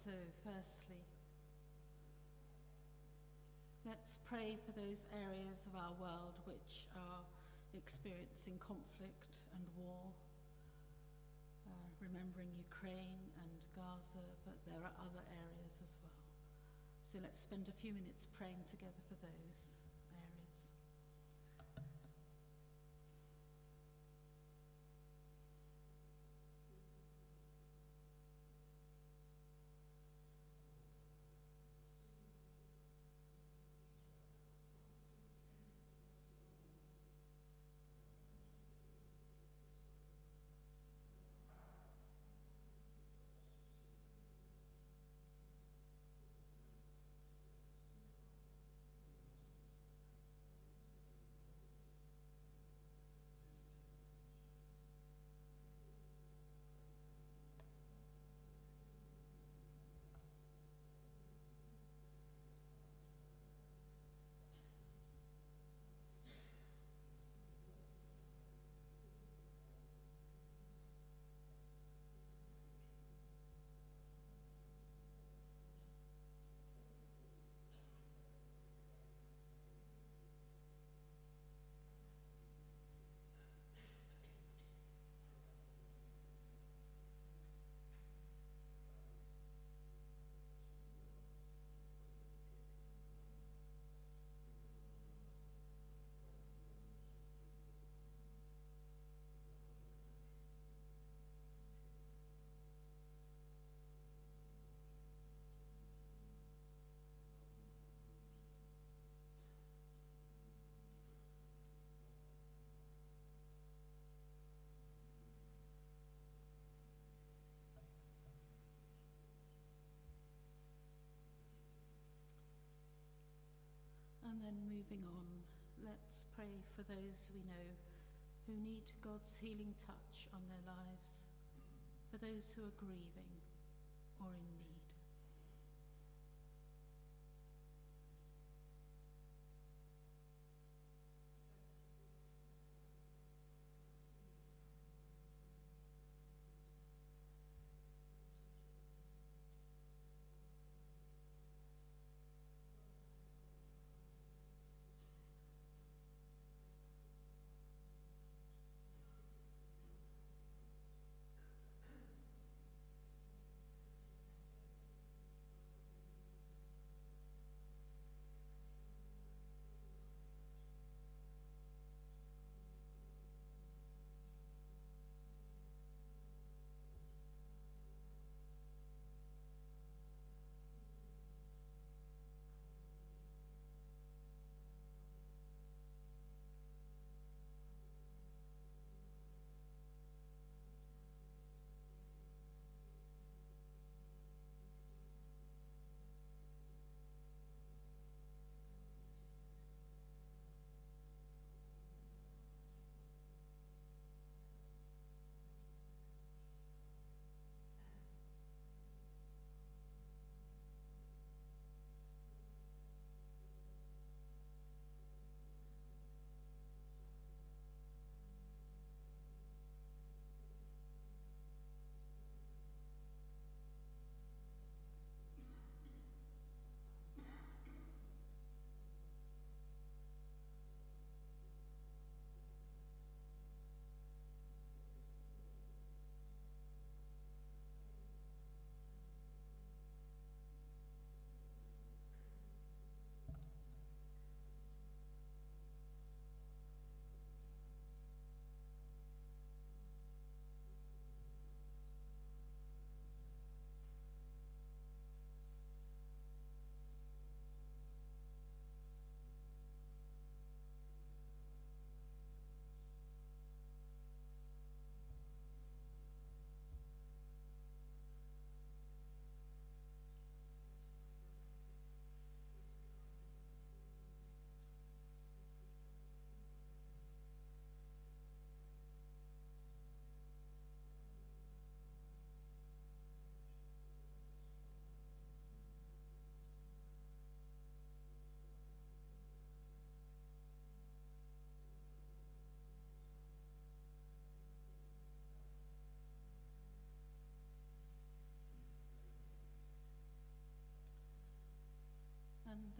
So, firstly, let's pray for those areas of our world which are experiencing conflict and war, remembering Ukraine and Gaza, but there are other areas as well. So let's spend a few minutes praying together for those. And then moving on, let's pray for those we know who need God's healing touch on their lives, for those who are grieving or in need.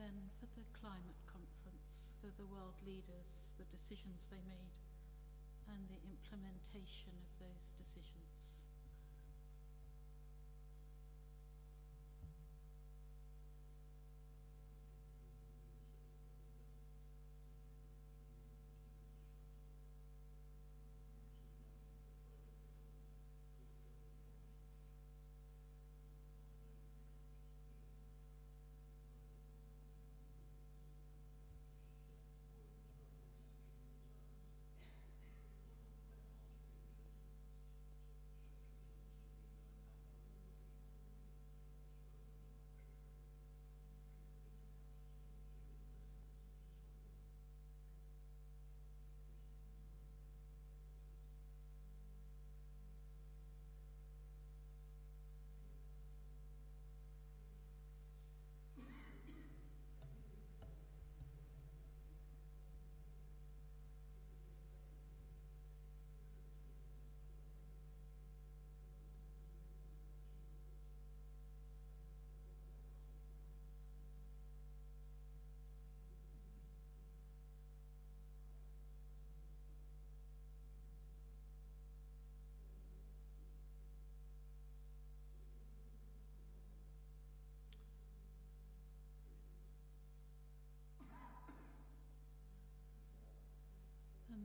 then for the climate conference, for the world leaders, the decisions they made, and the implementation of those decisions.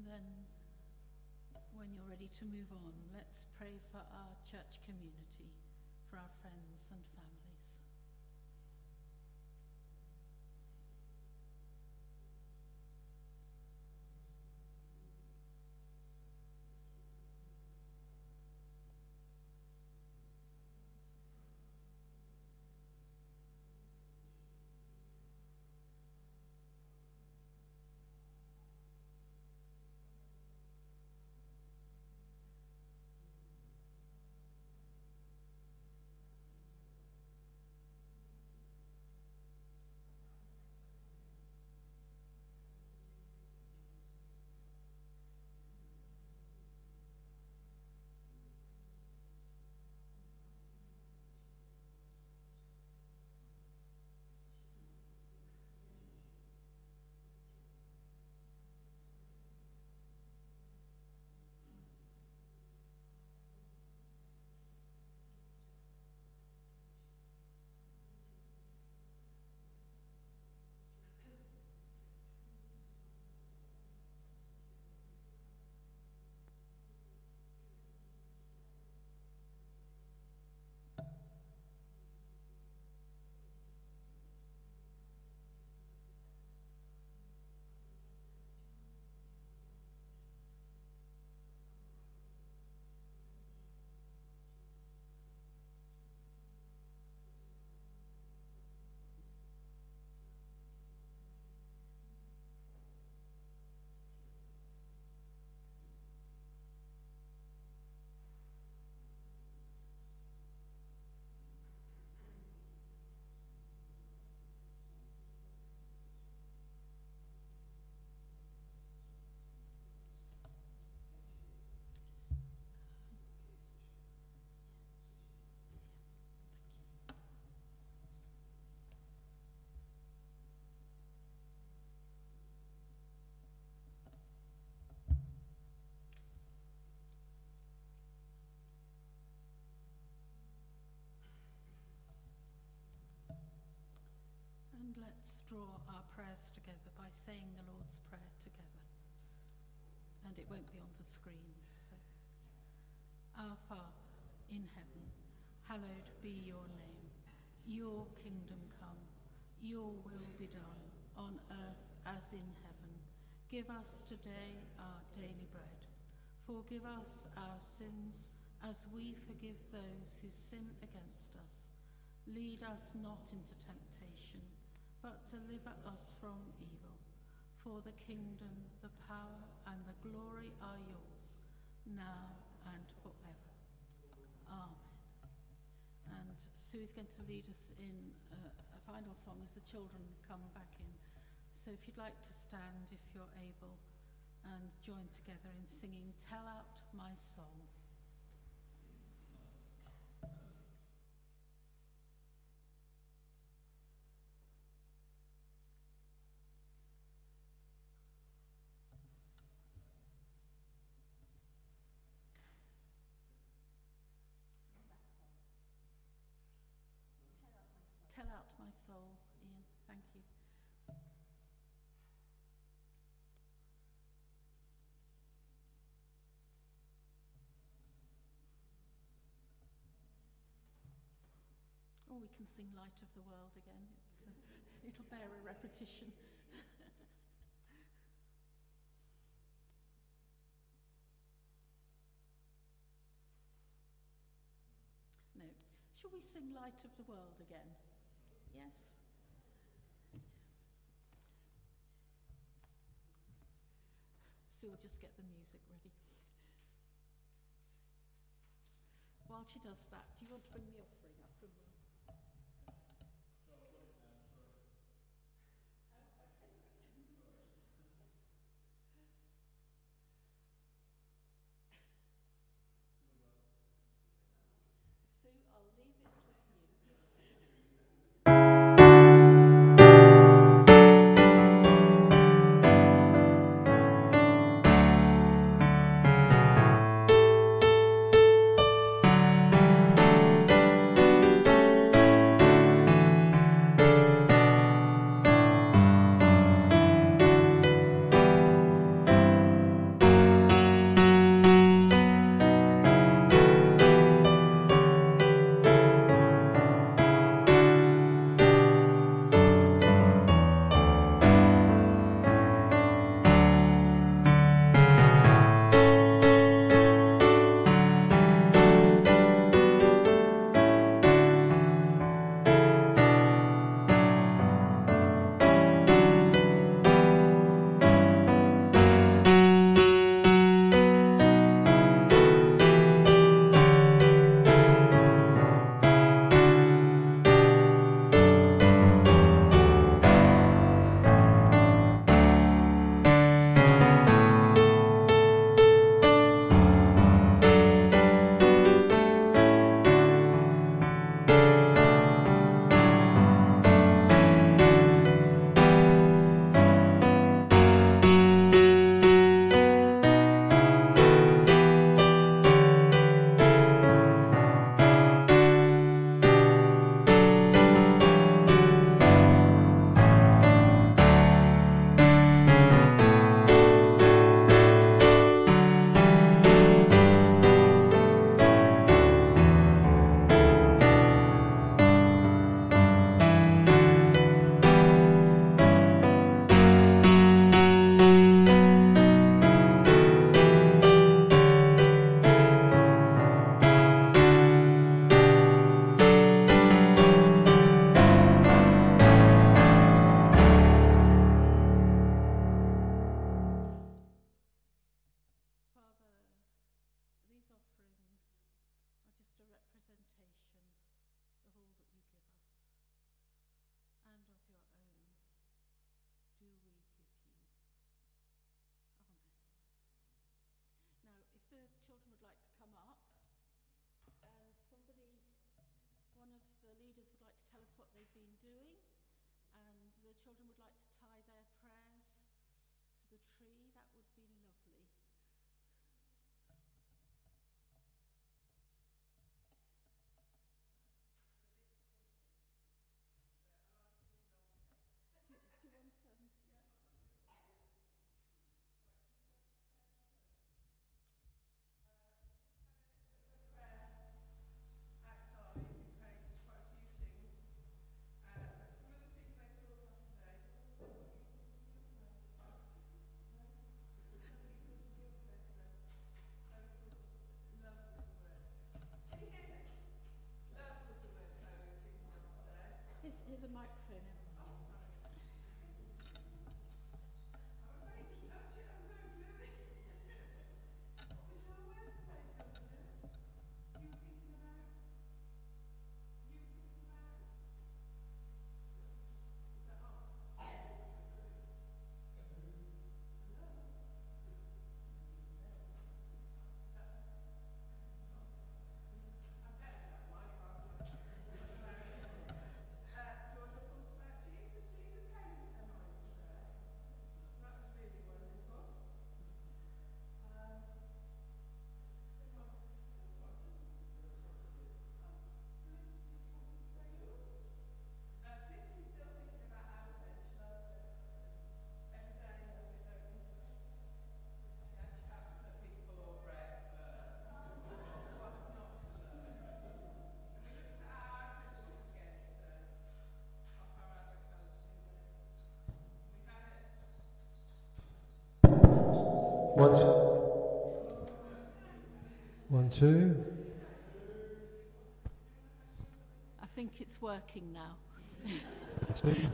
Then, when you're ready to move on, let's pray for our church community, for our friends and family. Let's draw our prayers together by saying the Lord's Prayer together, and it won't be on the screen. So. Our Father in heaven, hallowed be your name. Your kingdom come, your will be done on earth as in heaven. Give us today our daily bread. Forgive us our sins as we forgive those who sin against us. Lead us not into temptation, but deliver us from evil. For the kingdom, the power, and the glory are yours, now and forever. Amen. And Sue's going to lead us in a final song as the children come back in. So if you'd like to stand, if you're able, and join together in singing, Tell Out My Soul. out my soul, Ian. Thank you. Oh, we can sing Light of the World again. It'll bear a repetition. No. Shall we sing Light of the World again? Yes. Sue will just get the music ready. While she does that, do you want to bring the offering up from the... children would like to tie their prayers to the tree, that would be lovely. One, two. I think it's working now. One, two. Yeah.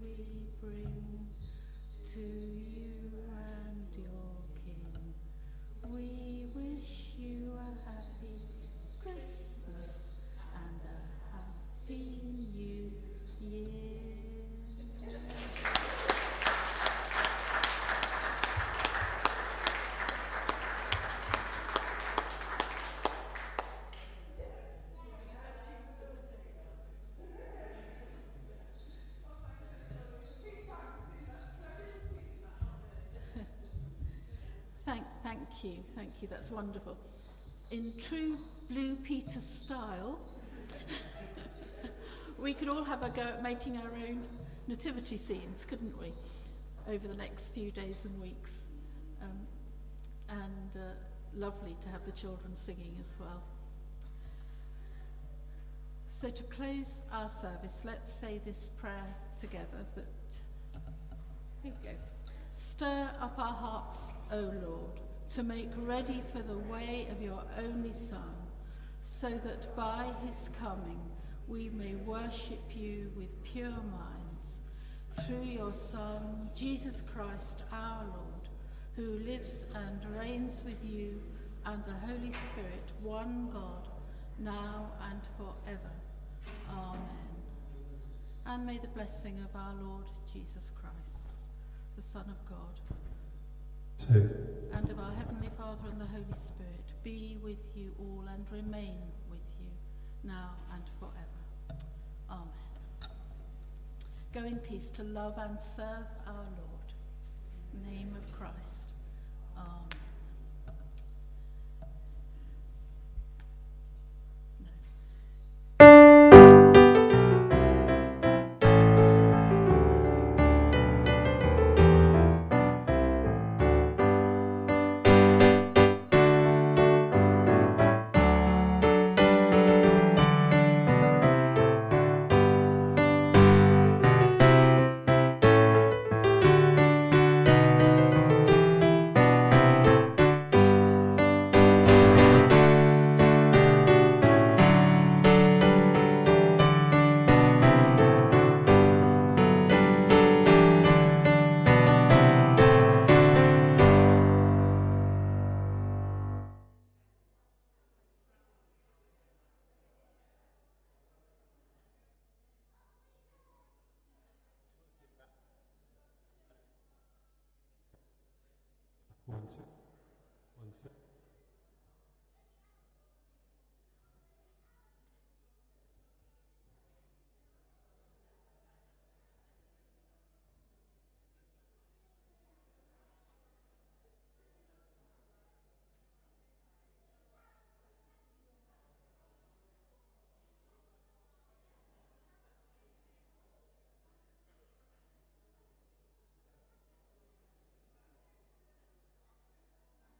We bring to you and your King. We wish you a happy Christmas and a happy New Year. Thank you, that's wonderful. In true Blue Peter style, we could all have a go at making our own nativity scenes, couldn't we, over the next few days and weeks. Lovely to have the children singing as well. So to close our service, let's say this prayer together that, here we go. Stir up our hearts, O Lord, to make ready for the way of your only Son, so that by his coming we may worship you with pure minds, through your Son, Jesus Christ our Lord, who lives and reigns with you and the Holy Spirit, one God, now and forever. Amen. And may the blessing of our Lord Jesus Christ, the Son of God, and of our Heavenly Father and the Holy Spirit, be with you all and remain with you now and forever. Amen. Go in peace to love and serve our Lord. In the name of Christ. Amen.